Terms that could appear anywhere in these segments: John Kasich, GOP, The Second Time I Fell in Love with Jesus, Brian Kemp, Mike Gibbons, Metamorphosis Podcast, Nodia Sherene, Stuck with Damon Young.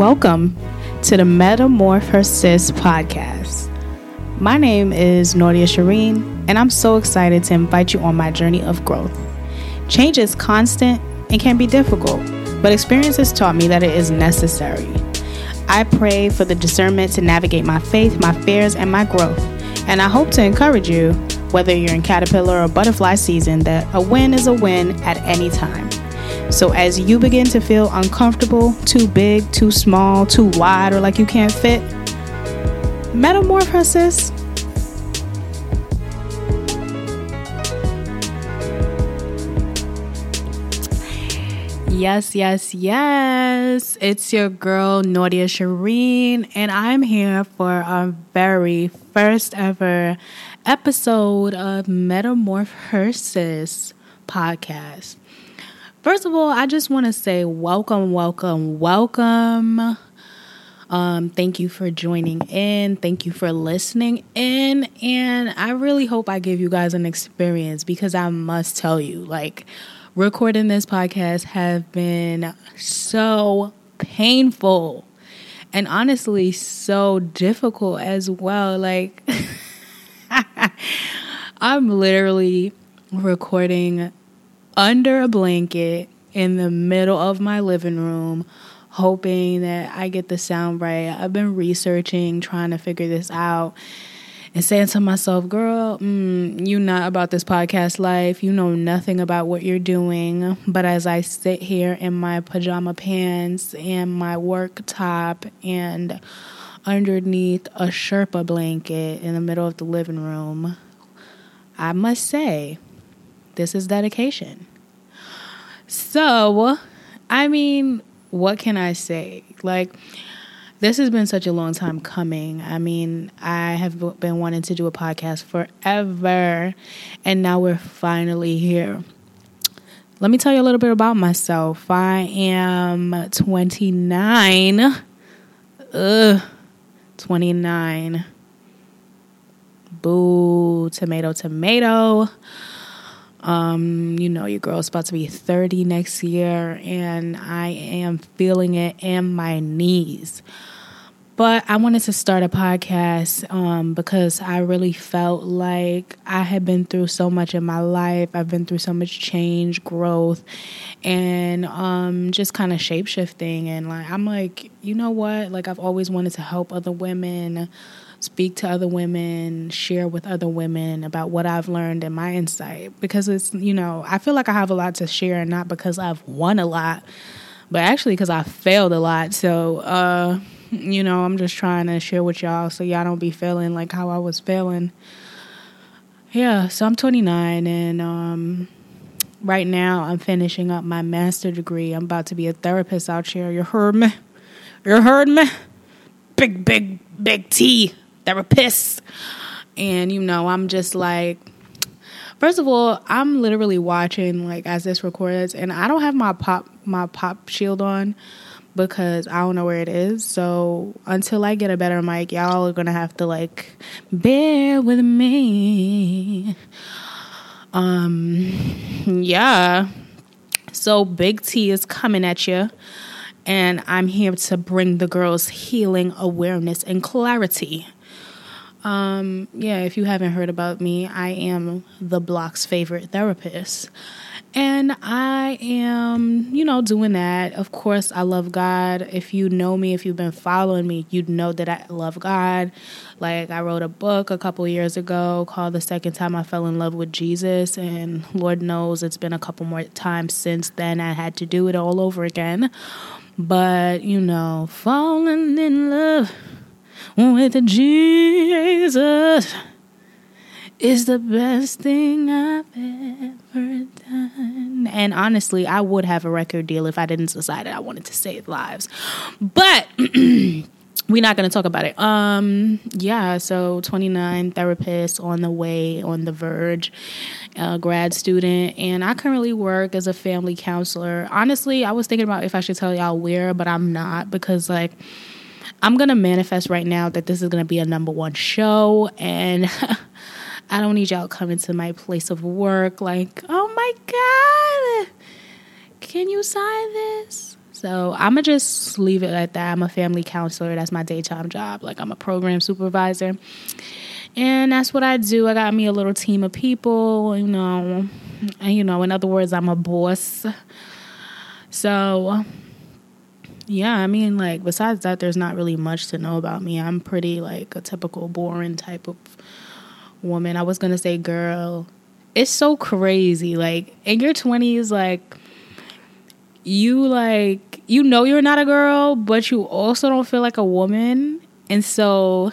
Welcome to the Metamorphosis Podcast. My name is Nodia Sherene, and I'm so excited to invite you on my journey of growth. Change is constant and can be difficult, but experience has taught me that it is necessary. I pray for the discernment to navigate my faith, my fears, and my growth, and I hope to encourage you, whether you're in caterpillar or butterfly season, that a win is a win at any time. So as you begin to feel uncomfortable, too big, too small, too wide, or like you can't fit, metamorphosis. Yes. It's your girl, Nodia Sherene, and I'm here for our very first ever episode of Metamorphosis Podcast. First of all, I just want to say welcome. Thank you for joining in. Thank you for listening in. And I really hope I give you guys an experience, because I must tell you, recording this podcast have been so painful and honestly so difficult as well. I'm literally recording under a blanket in the middle of my living room, hoping that I get the sound right. I've been researching, trying to figure this out, and saying to myself, girl, you're not about this podcast life. You know nothing about what you're doing. But as I sit here in my pajama pants and my work top and underneath a Sherpa blanket in the middle of the living room, I must say, this is dedication. So, what can I say? This has been such a long time coming. I have been wanting to do a podcast forever, and now we're finally here. Let me tell you a little bit about myself. I am 29. 29. Boo, tomato. Your girl's about to be 30 next year, and I am feeling it in my knees. But I wanted to start a podcast because I really felt like I had been through so much in my life. I've been through so much change, growth, and just kind of shape-shifting. And I'm like, you know what? I've always wanted to help other women, speak to other women, share with other women about what I've learned and my insight. Because it's, I feel like I have a lot to share, and not because I've won a lot, but actually because I failed a lot. So, I'm just trying to share with y'all so y'all don't be feeling like how I was feeling. Yeah, so I'm 29, and right now I'm finishing up my master's degree. I'm about to be a therapist out here. You heard me? Big T. Therapist. And I'm just first of all, I'm literally watching as this records, and I don't have my pop shield on because I don't know where it is. So until I get a better mic, y'all are gonna have to bear with me. Yeah. So Big T is coming at you, and I'm here to bring the girls healing, awareness, and clarity. If you haven't heard about me, I am the block's favorite therapist. And I am, doing that. Of course, I love God. If you know me, if you've been following me, you'd know that I love God. I wrote a book a couple years ago called The Second Time I Fell in Love with Jesus. And Lord knows it's been a couple more times since then. I had to do it all over again. But, falling in love with Jesus is the best thing I've ever done. And honestly, I would have a record deal if I didn't decide that I wanted to save lives. But we're not going to talk about it. So 29, therapist, on the verge, grad student. And I currently work as a family counselor. Honestly, I was thinking about if I should tell y'all where, but I'm not, because I'm going to manifest right now that this is going to be a number one show, and I don't need y'all coming to my place of work oh my God, can you sign this? So I'm going to just leave it at that. I'm a family counselor. That's my daytime job. Like, I'm a program supervisor. And that's what I do. I got me a little team of people, you know. And, you know, in other words, I'm a boss. So, yeah, I mean, like, besides that, there's not really much to know about me. I'm pretty, like, a typical boring type of woman. I was going to say girl. It's so crazy. Like, in your 20s, like, you know you're not a girl, but you also don't feel like a woman. And so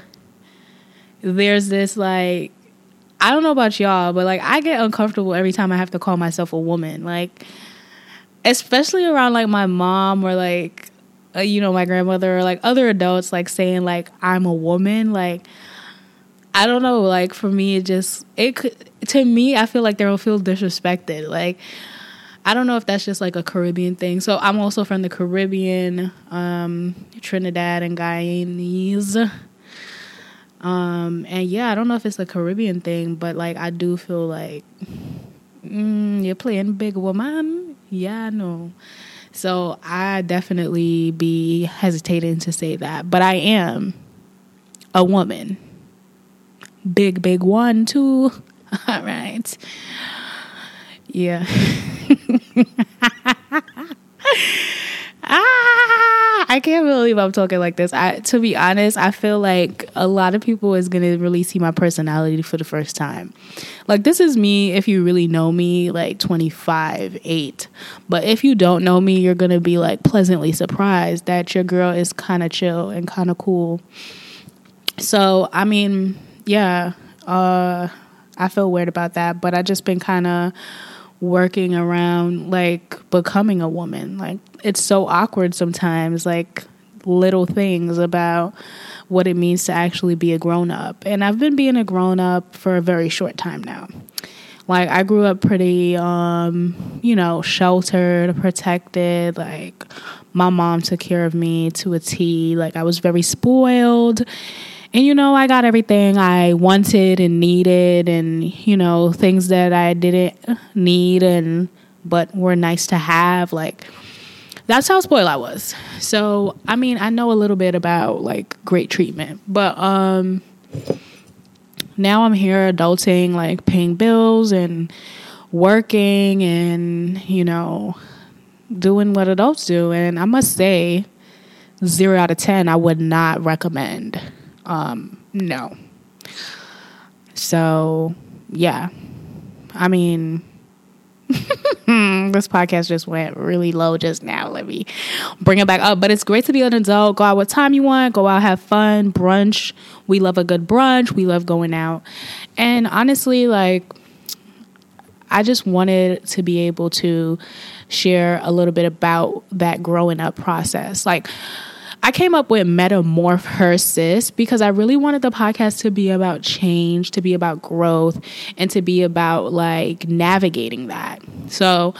there's this, like, I don't know about y'all, but, like, I get uncomfortable every time I have to call myself a woman. Like, especially around, like, my mom or, like, you know, my grandmother or, like, other adults, like, saying, like, I'm a woman. Like, I don't know. Like, for me, to me, I feel like they'll feel disrespected. Like, I don't know if that's just, like, a Caribbean thing. So I'm also from the Caribbean, Trinidad and Guyanese. And, yeah, I don't know if it's a Caribbean thing, but, like, I do feel like, you're playing big woman. Yeah, I know. So I definitely be hesitating to say that. But I am a woman. Big, big one, too. All right. Yeah. I can't believe I'm talking like this. To be honest, I feel like a lot of people is going to really see my personality for the first time. Like, this is me, if you really know me, like 25, 8. But if you don't know me, you're going to be, like, pleasantly surprised that your girl is kind of chill and kind of cool. So, I mean, yeah, I feel weird about that. But I just been kind of working around, like, becoming a woman. Like, it's so awkward sometimes, like, little things about what it means to actually be a grown-up. And I've been being a grown-up for a very short time now. Like, I grew up pretty, you know, sheltered, protected. Like, my mom took care of me to a T. Like, I was very spoiled. And, you know, I got everything I wanted and needed and, you know, things that I didn't need and but were nice to have. Like, that's how spoiled I was. So, I mean, I know a little bit about, like, great treatment. But now I'm here adulting, like, paying bills and working and, you know, doing what adults do. And I must say, 0 out of 10, I would not recommend. No. So, yeah. I mean, this podcast just went really low just now. Let me bring it back up. But it's great to be an adult. Go out what time you want. Go out, have fun, brunch. We love a good brunch. We love going out. And honestly, like, I just wanted to be able to share a little bit about that growing up process. Like, I came up with Metamorphosis because I really wanted the podcast to be about change, to be about growth, and to be about, like, navigating that. So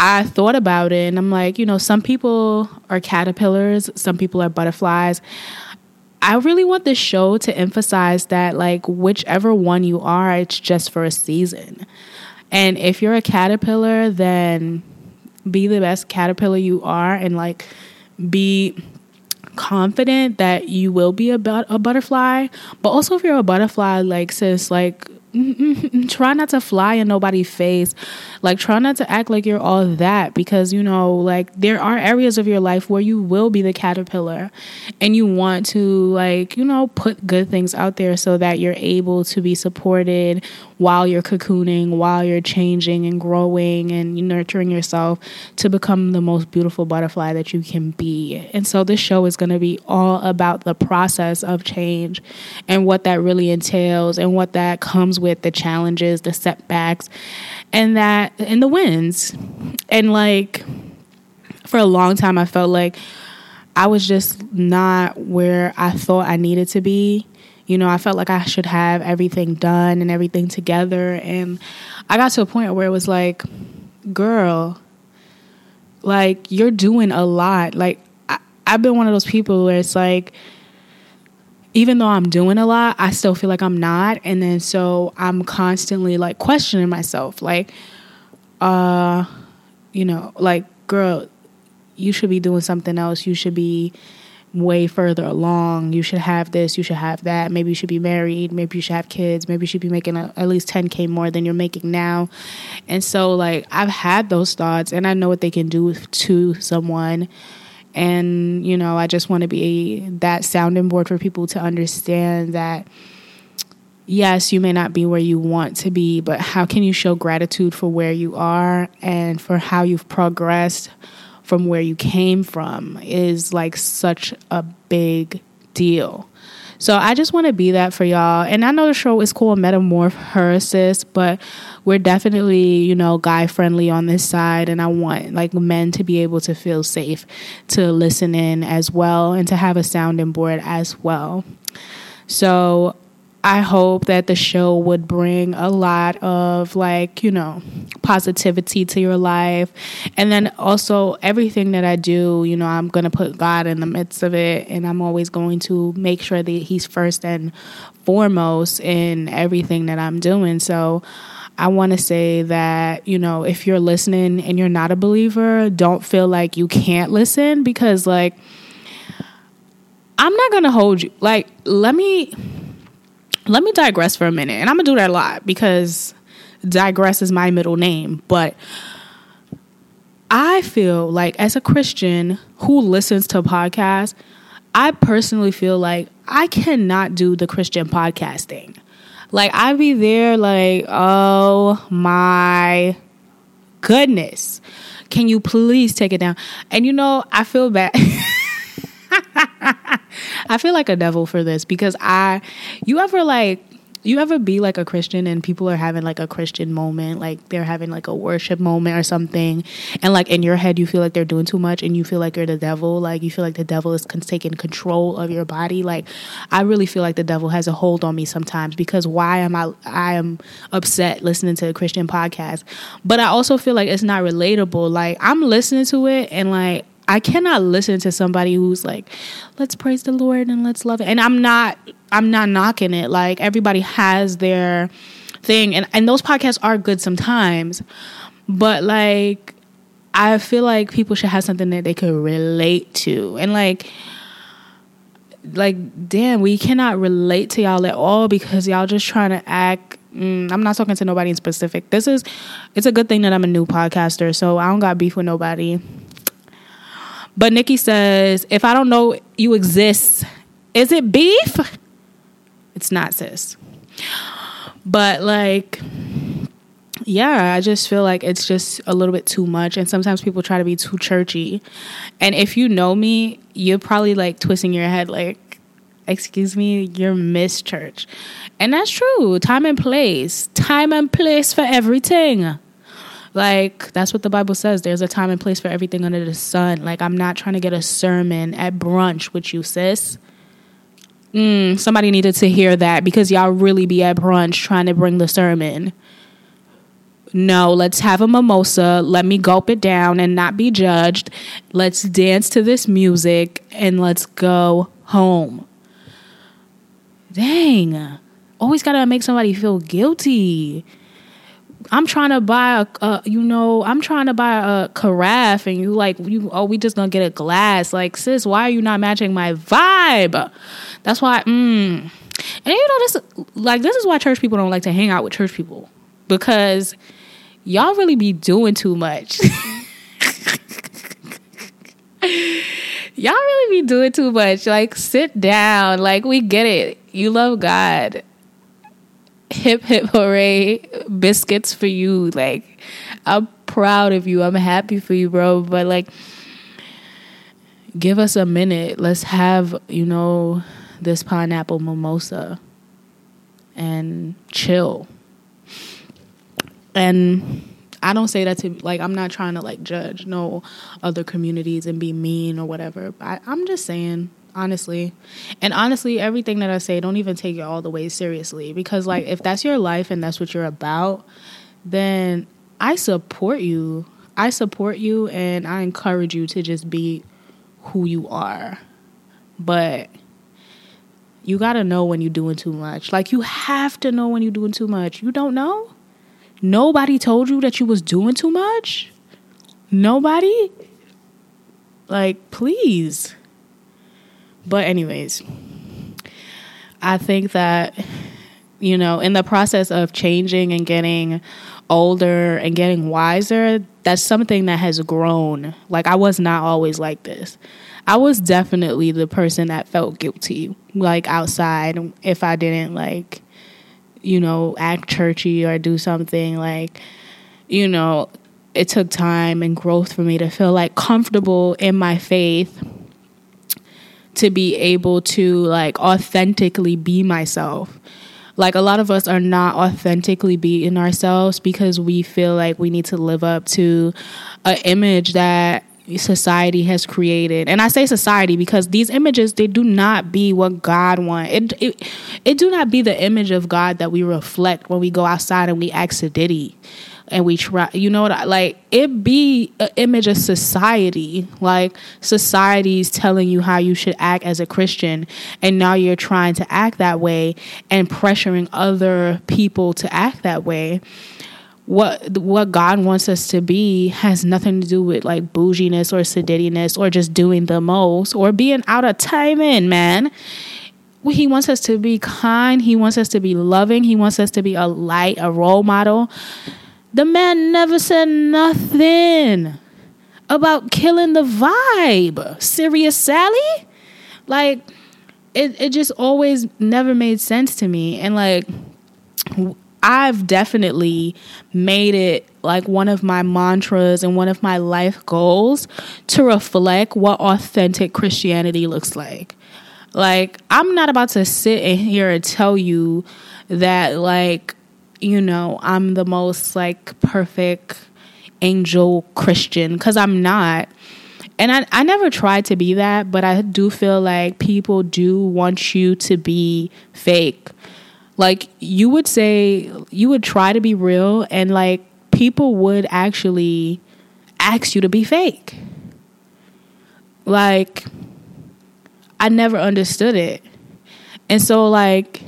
I thought about it, and I'm like, you know, some people are caterpillars, some people are butterflies. I really want this show to emphasize that, like, whichever one you are, it's just for a season. And if you're a caterpillar, then be the best caterpillar you are and, like, be confident that you will be a butterfly. But also, if you're a butterfly, like, sis, like, try not to fly in nobody's face. Like, try not to act like you're all that, because, you know, like, there are areas of your life where you will be the caterpillar and you want to, like, you know, put good things out there so that you're able to be supported while you're cocooning, while you're changing and growing and nurturing yourself to become the most beautiful butterfly that you can be. And so this show is going to be all about the process of change and what that really entails and what that comes with, the challenges, the setbacks, and the wins. And, like, for a long time, I felt like I was just not where I thought I needed to be. You know, I felt like I should have everything done and everything together. And I got to a point where it was like, girl, like, you're doing a lot. Like, I've been one of those people where it's like, even though I'm doing a lot, I still feel like I'm not. And then so I'm constantly, like, questioning myself. Like, you know, like, girl, you should be doing something else. You should be way further along. You should have this. You should have that. Maybe you should be married. Maybe you should have kids. Maybe you should be making at least 10K more than you're making now. And so, like, I've had those thoughts, and I know what they can do to someone. And, you know, I just want to be that sounding board for people to understand that, yes, you may not be where you want to be, but how can you show gratitude for where you are and for how you've progressed from where you came from is like such a big deal. So I just want to be that for y'all. And I know the show is called Metamorphosis, but we're definitely, you know, guy friendly on this side. And I want like men to be able to feel safe to listen in as well and to have a sounding board as well. So I hope that the show would bring a lot of, like, you know, positivity to your life. And then also everything that I do, you know, I'm going to put God in the midst of it. And I'm always going to make sure that he's first and foremost in everything that I'm doing. So I want to say that, you know, if you're listening and you're not a believer, don't feel like you can't listen, because, like, I'm not going to hold you. Like, let me digress for a minute, and I'm going to do that a lot because digress is my middle name. But I feel like as a Christian who listens to podcasts, I personally feel like I cannot do the Christian podcasting. Like, I be there like, oh my goodness, can you please take it down? And, you know, I feel bad. I feel like a devil for this, because you ever be like a Christian and people are having like a Christian moment, like they're having like a worship moment or something, and like in your head you feel like they're doing too much and you feel like you're the devil, like you feel like the devil is taking control of your body. Like, I really feel like the devil has a hold on me sometimes, because why am I am upset listening to a Christian podcast? But I also feel like it's not relatable. Like, I'm listening to it and like I cannot listen to somebody who's like, let's praise the Lord and let's love it. And I'm not knocking it. Like, everybody has their thing. And those podcasts are good sometimes. But, like, I feel like people should have something that they could relate to. And, like, damn, we cannot relate to y'all at all, because y'all just trying to act. I'm not talking to nobody in specific. It's a good thing that I'm a new podcaster, so I don't got beef with nobody. But Nikki says, if I don't know you exist, is it beef? It's not, sis. But, like, yeah, I just feel like it's just a little bit too much. And sometimes people try to be too churchy. And if you know me, you're probably, like, twisting your head, like, excuse me, you're Miss Church. And that's true. Time and place. Time and place for everything. Like, that's what the Bible says. There's a time and place for everything under the sun. Like, I'm not trying to get a sermon at brunch with you, sis. Somebody needed to hear that, because y'all really be at brunch trying to bring the sermon. No, let's have a mimosa. Let me gulp it down and not be judged. Let's dance to this music and let's go home. Dang. Always got to make somebody feel guilty. I'm trying to buy a carafe, and you like, we just gonna get a glass. Like, sis, why are you not matching my vibe? That's why, and you know, this is why church people don't like to hang out with church people, because y'all really be doing too much. Y'all really be doing too much. Like, sit down. Like, we get it. You love God. Hip, hip, hooray, biscuits for you. Like, I'm proud of you. I'm happy for you, bro. But, like, give us a minute. Let's have, you know, this pineapple mimosa and chill. And I don't say that to, like, I'm not trying to, like, judge no other communities and be mean or whatever. But I'm just saying, honestly, everything that I say, don't even take it all the way seriously, because, like, if that's your life and that's what you're about, then I support you and I encourage you to just be who you are. But you gotta know when you're doing too much. Like, you have to know when you're doing too much. You don't know? Nobody told you that you was doing too much? Nobody? Like, please. But anyways, I think that, you know, in the process of changing and getting older and getting wiser, that's something that has grown. Like, I was not always like this. I was definitely the person that felt guilty, like, outside if I didn't, like, you know, act churchy or do something. Like, you know, it took time and growth for me to feel, like, comfortable in my faith, to be able to, like, authentically be myself. Like, a lot of us are not authentically being ourselves because we feel like we need to live up to an image that society has created. And I say society because these images, they do not be what God wants. It do not be the image of God that we reflect when we go outside and we act sedity and we try, you know what I, like, it be an image of society. Like, society's telling you how you should act as a Christian, and now you're trying to act that way and pressuring other people to act that way. What God wants us to be has nothing to do with, like, bouginess or sedatyness or just doing the most or being out of timing, man. He wants us to be kind. He wants us to be loving. He wants us to be a light, a role model. The man never said nothing about killing the vibe. Serious Sally? Like, it just always never made sense to me. And, like, I've definitely made it, like, one of my mantras and one of my life goals to reflect what authentic Christianity looks like. Like, I'm not about to sit in here and tell you that, like, you know, I'm the most, like, perfect angel Christian, because I'm not. And I never tried to be that, but I do feel like people do want you to be fake. Like, you would say, you would try to be real, and, like, people would actually ask you to be fake. Like, I never understood it. And so, like,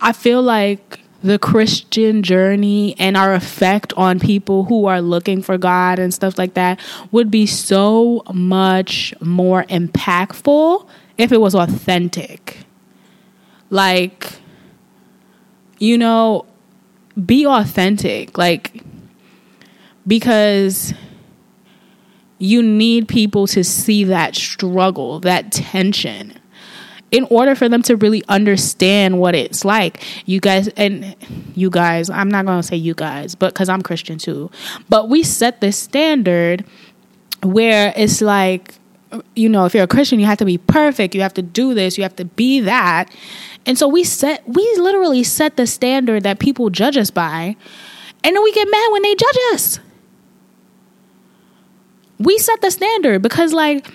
I feel like the Christian journey and our effect on people who are looking for God and stuff like that would be so much more impactful if it was authentic. Like, you know, be authentic. Like, because you need people to see that struggle, that tension, in order for them to really understand what it's like. You guys, I'm not going to say you guys, but because I'm Christian too, but we set this standard where it's like, you know, if you're a Christian, you have to be perfect. You have to do this. You have to be that. And so we literally set the standard that people judge us by. And then we get mad when they judge us. We set the standard because, like,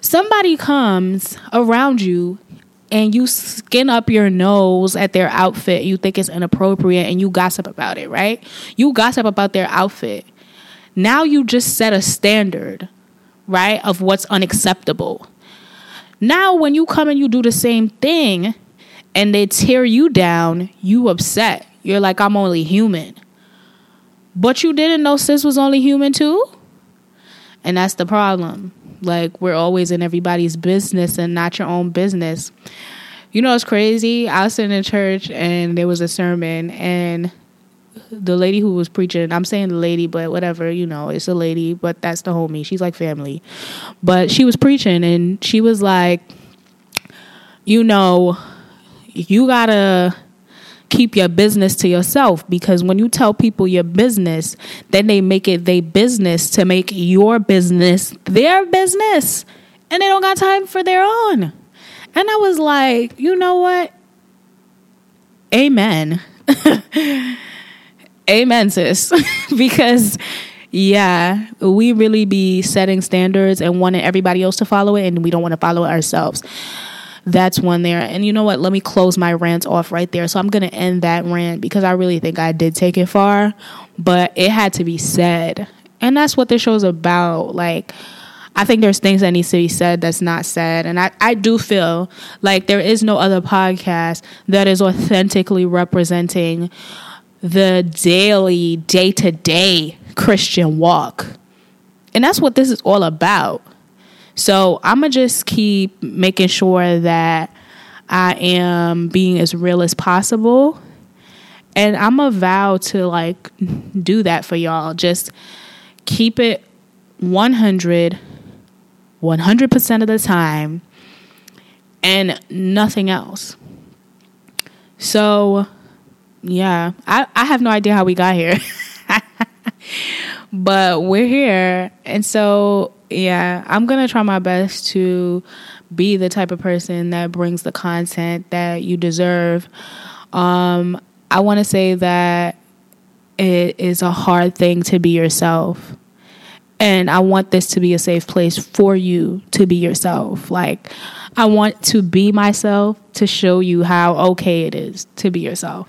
somebody comes around you and you skin up your nose at their outfit. You think it's inappropriate and you gossip about it, right? You gossip about their outfit. Now you just set a standard, right, of what's unacceptable. Now, when you come and you do the same thing and they tear you down, you upset. You're like, I'm only human. But you didn't know sis was only human too? And that's the problem. Like, we're always in everybody's business and not your own business. You know, it's crazy. I was sitting in church and there was a sermon, and the lady who was preaching, I'm saying the lady, but whatever, you know, it's a lady, but that's the homie. She's like family. But she was preaching and she was like, you know, you gotta keep your business to yourself, because when you tell people your business, then they make it their business to make your business their business, and they don't got time for their own. And I was like, you know what? Amen. Amen, sis. Because, yeah, we really be setting standards and wanting everybody else to follow it, and we don't want to follow it ourselves. That's one there. And you know what? Let me close my rant off right there. So I'm going to end that rant because I really think I did take it far, but it had to be said. And that's what this show's about. Like, I think there's things that needs to be said that's not said. And I do feel like there is no other podcast that is authentically representing the daily, day-to-day Christian walk. And that's what this is all about. So I'm going to just keep making sure that I am being as real as possible. And I'm going to vow to, like, do that for y'all. Just keep it 100% of the time and nothing else. So, yeah, I have no idea how we got here. But we're here. And so, yeah, I'm going to try my best to be the type of person that brings the content that you deserve. I want to say that it is a hard thing to be yourself. And I want this to be a safe place for you to be yourself. Like, I want to be myself to show you how okay it is to be yourself.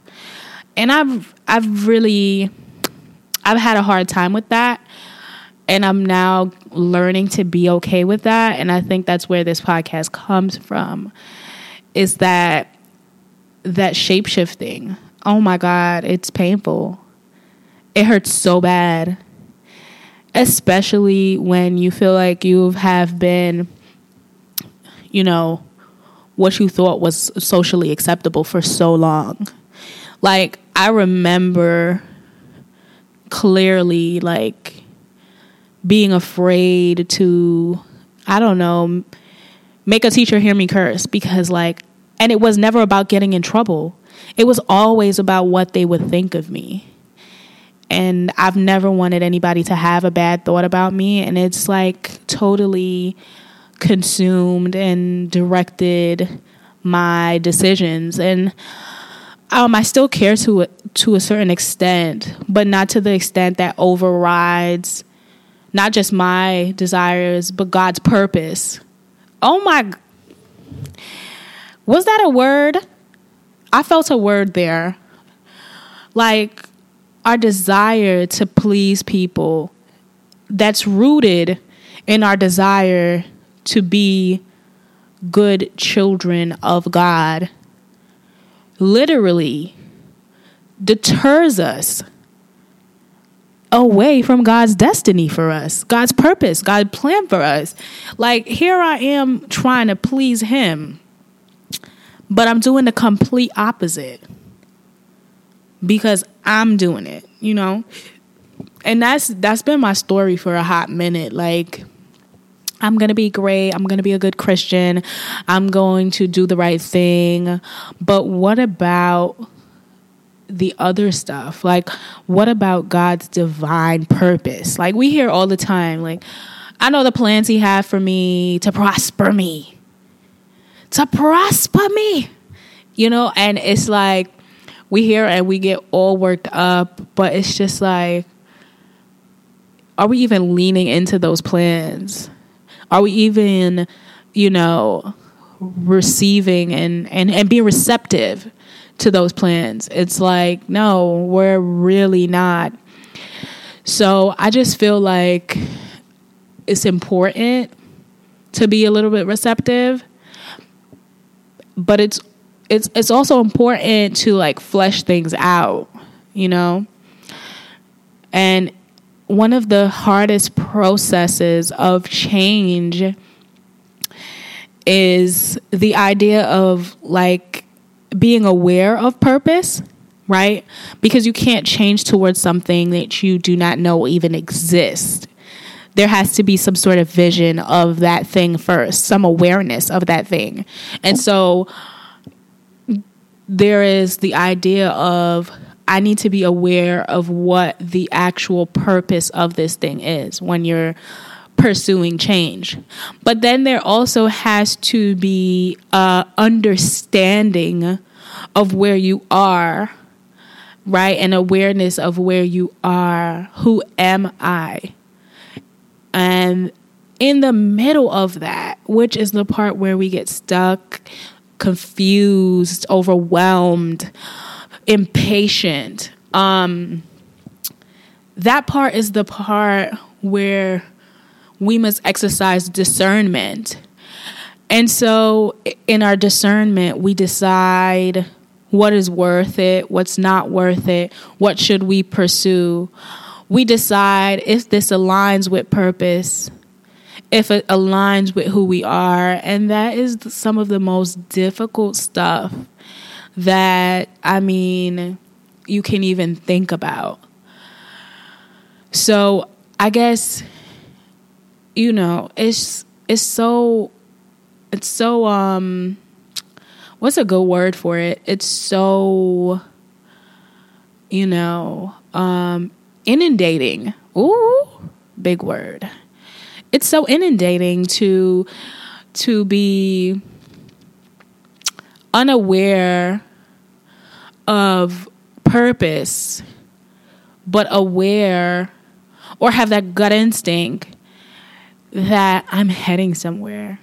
And I've had a hard time with that. And I'm now learning to be okay with that. And I think that's where this podcast comes from, is that shape-shifting. Oh my God, it's painful. It hurts so bad. Especially when you feel like you have been, you know, what you thought was socially acceptable for so long. Like, I remember clearly, like, being afraid to, I don't know, make a teacher hear me curse because, like, and it was never about getting in trouble. It was always about what they would think of me. And I've never wanted anybody to have a bad thought about me. And it's like totally consumed and directed my decisions. And I still care to a certain extent, but not to the extent that overrides not just my desires, but God's purpose. Oh my, was that a word? I felt a word there. Like, our desire to please people, that's rooted in our desire to be good children of God, literally deters us away from God's destiny for us, God's purpose, God's plan for us. Like, here I am trying to please him, but I'm doing the complete opposite. Because I'm doing it, you know? And that's been my story for a hot minute. Like, I'm going to be great. I'm going to be a good Christian. I'm going to do the right thing. But what about the other stuff? Like, what about God's divine purpose? Like, we hear all the time, like, I know the plans he had for me to prosper me. To prosper me. You know? And it's like, we hear and we get all worked up, but it's just like, are we even leaning into those plans? Are we even, you know, receiving and being receptive to those plans? It's like, no, we're really not. So I just feel like it's important to be a little bit receptive, but it's also important to, like, flesh things out, you know? And one of the hardest processes of change is the idea of, like, being aware of purpose, right? Because you can't change towards something that you do not know even exists. There has to be some sort of vision of that thing first, some awareness of that thing. And so there is the idea of, I need to be aware of what the actual purpose of this thing is when you're pursuing change. But then there also has to be understanding of where you are, right? An awareness of where you are. Who am I? And in the middle of that, which is the part where we get stuck, confused, overwhelmed, impatient. That part is the part where we must exercise discernment. And so in our discernment, we decide what is worth it, what's not worth it, what should we pursue. We decide if this aligns with purpose. if it aligns with who we are. And that is some of the most difficult stuff that, I mean, you can even think about. So I guess, you know, it's so what's a good word for it? It's so, you know, inundating. Ooh, big word. It's so inundating to be unaware of purpose, but aware or have that gut instinct that I'm heading somewhere.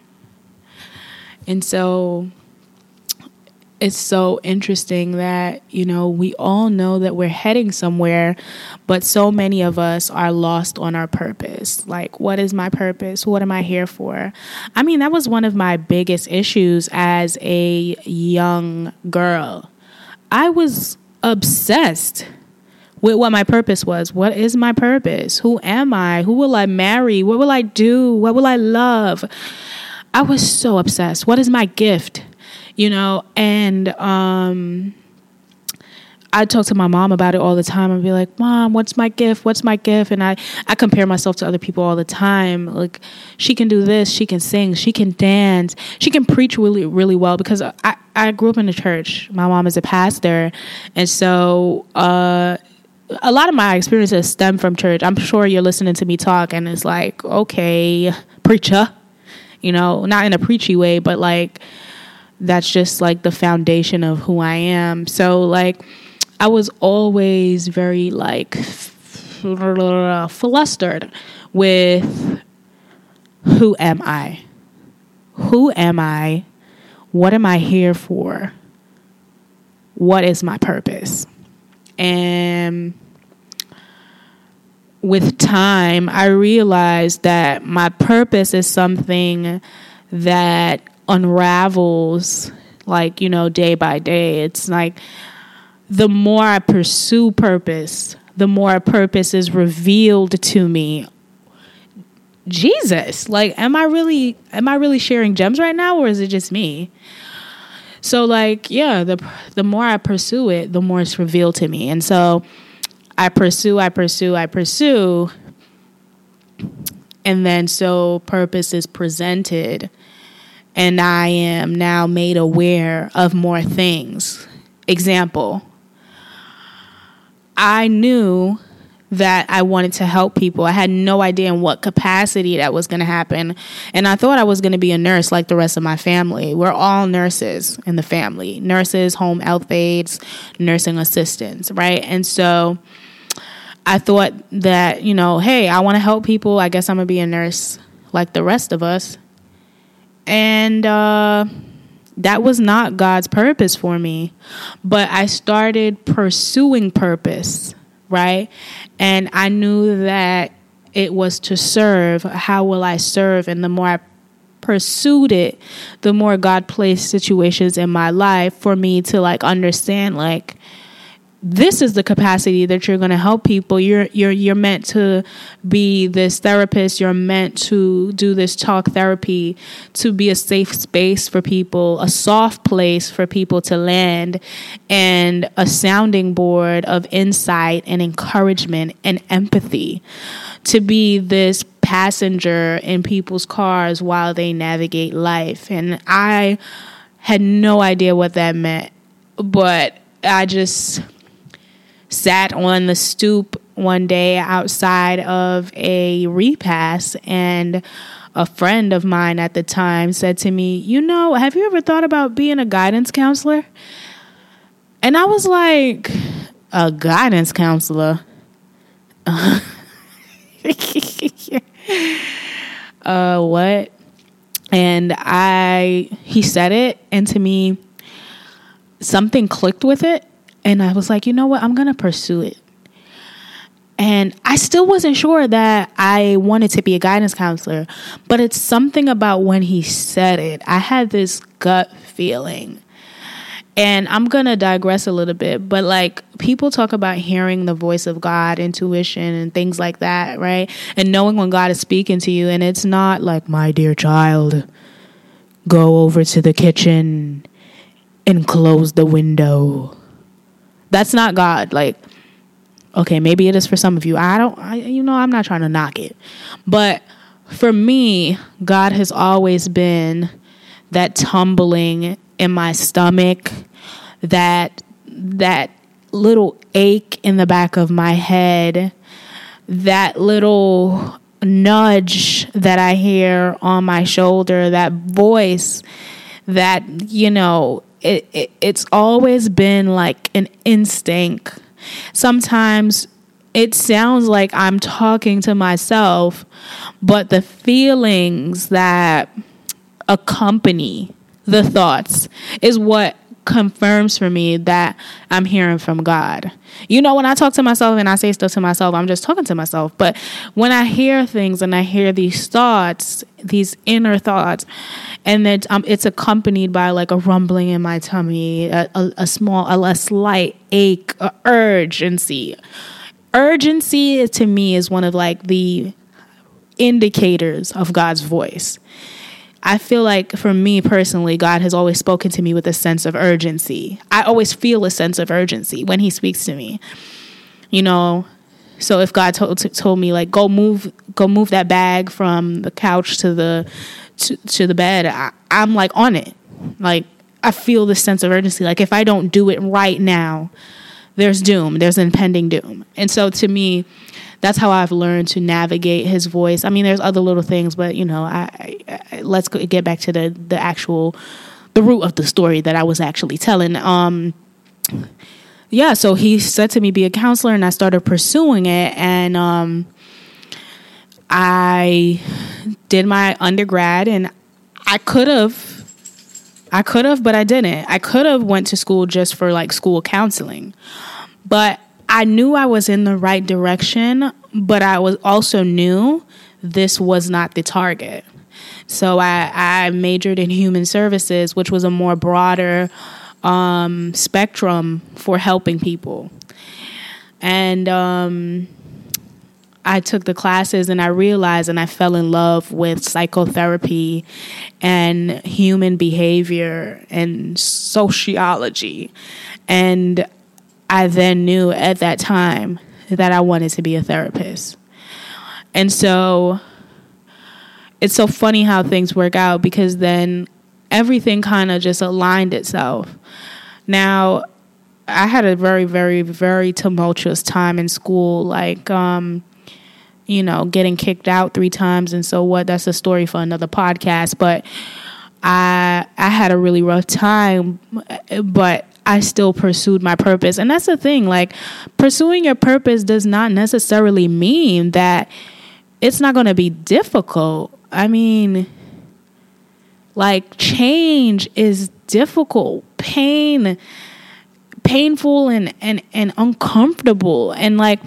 And so it's so interesting that, you know, we all know that we're heading somewhere, but so many of us are lost on our purpose. Like, what is my purpose? What am I here for? I mean, that was one of my biggest issues as a young girl. I was obsessed with what my purpose was. What is my purpose? Who am I? Who will I marry? What will I do? What will I love? I was so obsessed. What is my gift? You know, and I talk to my mom about it all the time. I'd be like, Mom, what's my gift? What's my gift? And I compare myself to other people all the time. Like, she can do this. She can sing. She can dance. She can preach really, really well, because I grew up in the church. My mom is a pastor. And so a lot of my experiences stem from church. I'm sure you're listening to me talk and it's like, okay, preacher, you know, not in a preachy way, but like, that's just like the foundation of who I am. So like, I was always very like flustered with who am I? Who am I? What am I here for? What is my purpose? And with time, I realized that my purpose is something that unravels, like, you know, day by day. It's like the more I pursue purpose, the more purpose is revealed to me. Jesus, like, am I really sharing gems right now, or is it just me? So, like, yeah, the more I pursue it, the more it's revealed to me. And so I pursue. And then so purpose is presented, and I am now made aware of more things. Example, I knew that I wanted to help people. I had no idea in what capacity that was going to happen. And I thought I was going to be a nurse like the rest of my family. We're all nurses in the family. Nurses, home health aides, nursing assistants, right? And so I thought that, you know, hey, I want to help people. I guess I'm going to be a nurse like the rest of us. And that was not God's purpose for me. But I started pursuing purpose, right? And I knew that it was to serve. How will I serve? And the more I pursued it, the more God placed situations in my life for me to like understand, like, this is the capacity that you're going to help people. You're meant to be this therapist. You're meant to do this talk therapy, to be a safe space for people, a soft place for people to land, and a sounding board of insight and encouragement and empathy, to be this passenger in people's cars while they navigate life. And I had no idea what that meant, but I just sat on the stoop one day outside of a repast, and a friend of mine at the time said to me, you know, have you ever thought about being a guidance counselor? And I was like, a guidance counselor? What? And he said it, and to me, something clicked with it. And I was like, you know what? I'm going to pursue it. And I still wasn't sure that I wanted to be a guidance counselor, but it's something about when he said it. I had this gut feeling. And I'm going to digress a little bit, but like people talk about hearing the voice of God, intuition and things like that, right? And knowing when God is speaking to you, and it's not like, my dear child, go over to the kitchen and close the window. That's not God. Like, okay, maybe it is for some of you. I'm not trying to knock it. But for me, God has always been that tumbling in my stomach, that little ache in the back of my head, that little nudge that I hear on my shoulder, that voice that, it's always been like an instinct. Sometimes it sounds like I'm talking to myself, but the feelings that accompany the thoughts is what confirms for me that I'm hearing from God. When I talk to myself and I say stuff to myself, I'm just talking to myself. But when I hear things and I hear these thoughts, these inner thoughts, and that it's accompanied by like a rumbling in my tummy, a slight ache, a urgency. Urgency to me is one of like the indicators of God's voice. I feel like for me personally, God has always spoken to me with a sense of urgency. I always feel a sense of urgency when he speaks to me, So if God told me like, go move that bag from the couch to the bed, I'm like on it. Like I feel this sense of urgency. Like if I don't do it right now, there's doom, there's impending doom. And so to me, that's how I've learned to navigate his voice. I mean, there's other little things, but let's get back to the root of the story that I was actually telling. So he said to me, be a counselor, and I started pursuing it. And I did my undergrad, and I could have, but I didn't. I could have went to school just for like school counseling, but I knew I was in the right direction, but I was also knew this was not the target. So I majored in human services, which was a more broader spectrum for helping people. And I took the classes, and I realized and I fell in love with psychotherapy and human behavior and sociology. And I then knew at that time that I wanted to be a therapist. And so it's so funny how things work out, because then everything kind of just aligned itself. Now, I had a very, very, very tumultuous time in school, like, getting kicked out 3 times. And so what? That's a story for another podcast. But I had a really rough time, but I still pursued my purpose. And that's the thing, like pursuing your purpose does not necessarily mean that it's not going to be difficult. I mean, like change is difficult, painful and uncomfortable. And like,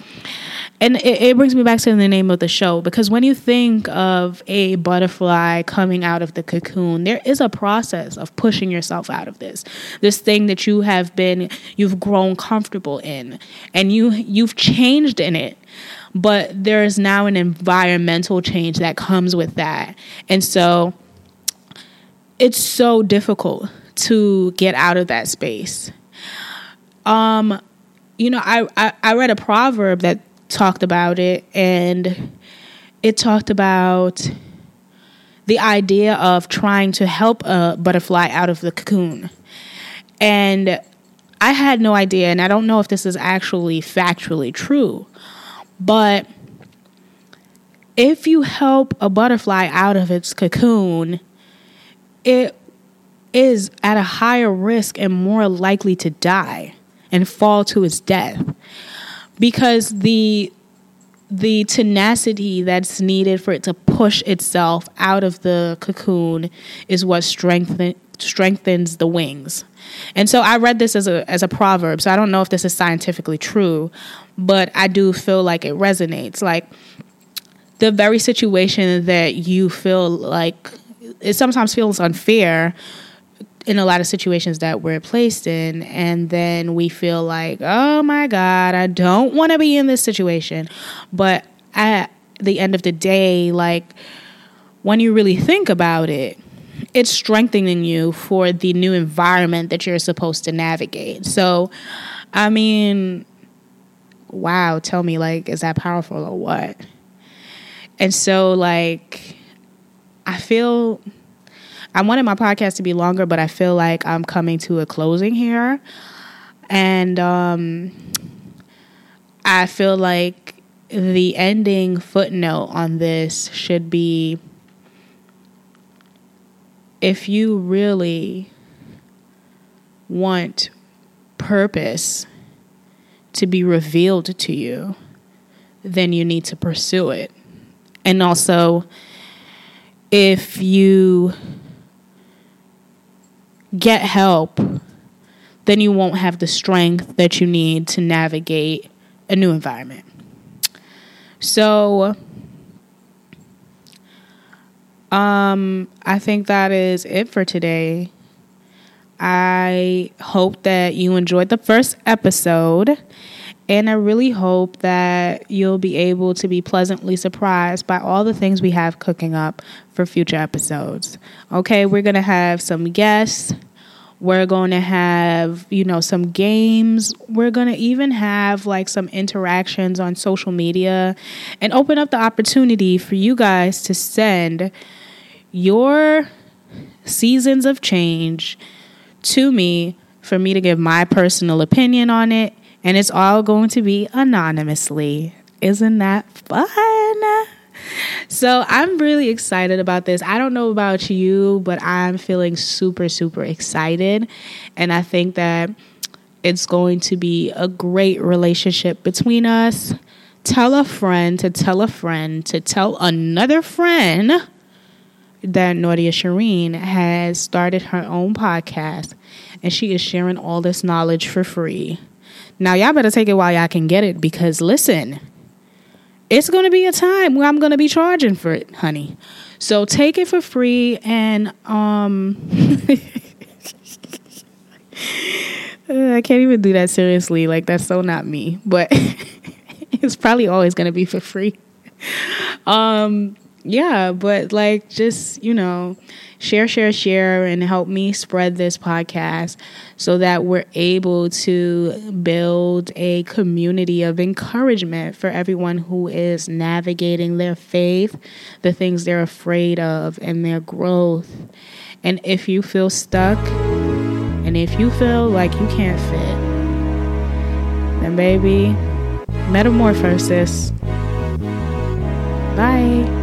and it brings me back to the name of the show, because when you think of a butterfly coming out of the cocoon, there is a process of pushing yourself out of this thing that you've grown comfortable in, and you've changed in it. But there is now an environmental change that comes with that. And so it's so difficult to get out of that space. I read a proverb that talked about it, and it talked about the idea of trying to help a butterfly out of the cocoon. And I had no idea, and I don't know if this is actually factually true, but if you help a butterfly out of its cocoon, it is at a higher risk and more likely to die and fall to its death, because the tenacity that's needed for it to push itself out of the cocoon is what strengthens the wings. And so I read this as a proverb, so I don't know if this is scientifically true, but I do feel like it resonates. Like the very situation that you feel like it sometimes feels unfair in a lot of situations that we're placed in, and then we feel like, oh my God, I don't want to be in this situation. But at the end of the day, like, when you really think about it, it's strengthening you for the new environment that you're supposed to navigate. So, I mean, wow, tell me, like, is that powerful or what? And so, like, I wanted my podcast to be longer, but I feel like I'm coming to a closing here. And I feel like the ending footnote on this should be, if you really want purpose to be revealed to you, then you need to pursue it. And also, if you get help, then you won't have the strength that you need to navigate a new environment. So, I think that is it for today. I hope that you enjoyed the first episode, and I really hope that you'll be able to be pleasantly surprised by all the things we have cooking up for future episodes. Okay, we're going to have some guests. We're going to have, some games. We're going to even have like some interactions on social media, and open up the opportunity for you guys to send your seasons of change to me for me to give my personal opinion on it. And it's all going to be anonymously. Isn't that fun? So I'm really excited about this. I don't know about you, but I'm feeling super, super excited. And I think that it's going to be a great relationship between us. Tell a friend to tell a friend to tell another friend that Nodia Sherene has started her own podcast. And she is sharing all this knowledge for free. Now, y'all better take it while y'all can get it, because, listen, it's going to be a time where I'm going to be charging for it, honey. So take it for free, and I can't even do that seriously. Like, that's so not me, but it's probably always going to be for free. Yeah, but like, just, share, and help me spread this podcast so that we're able to build a community of encouragement for everyone who is navigating their faith, the things they're afraid of, and their growth. And if you feel stuck, and if you feel like you can't fit, then baby, metamorphosis. Bye.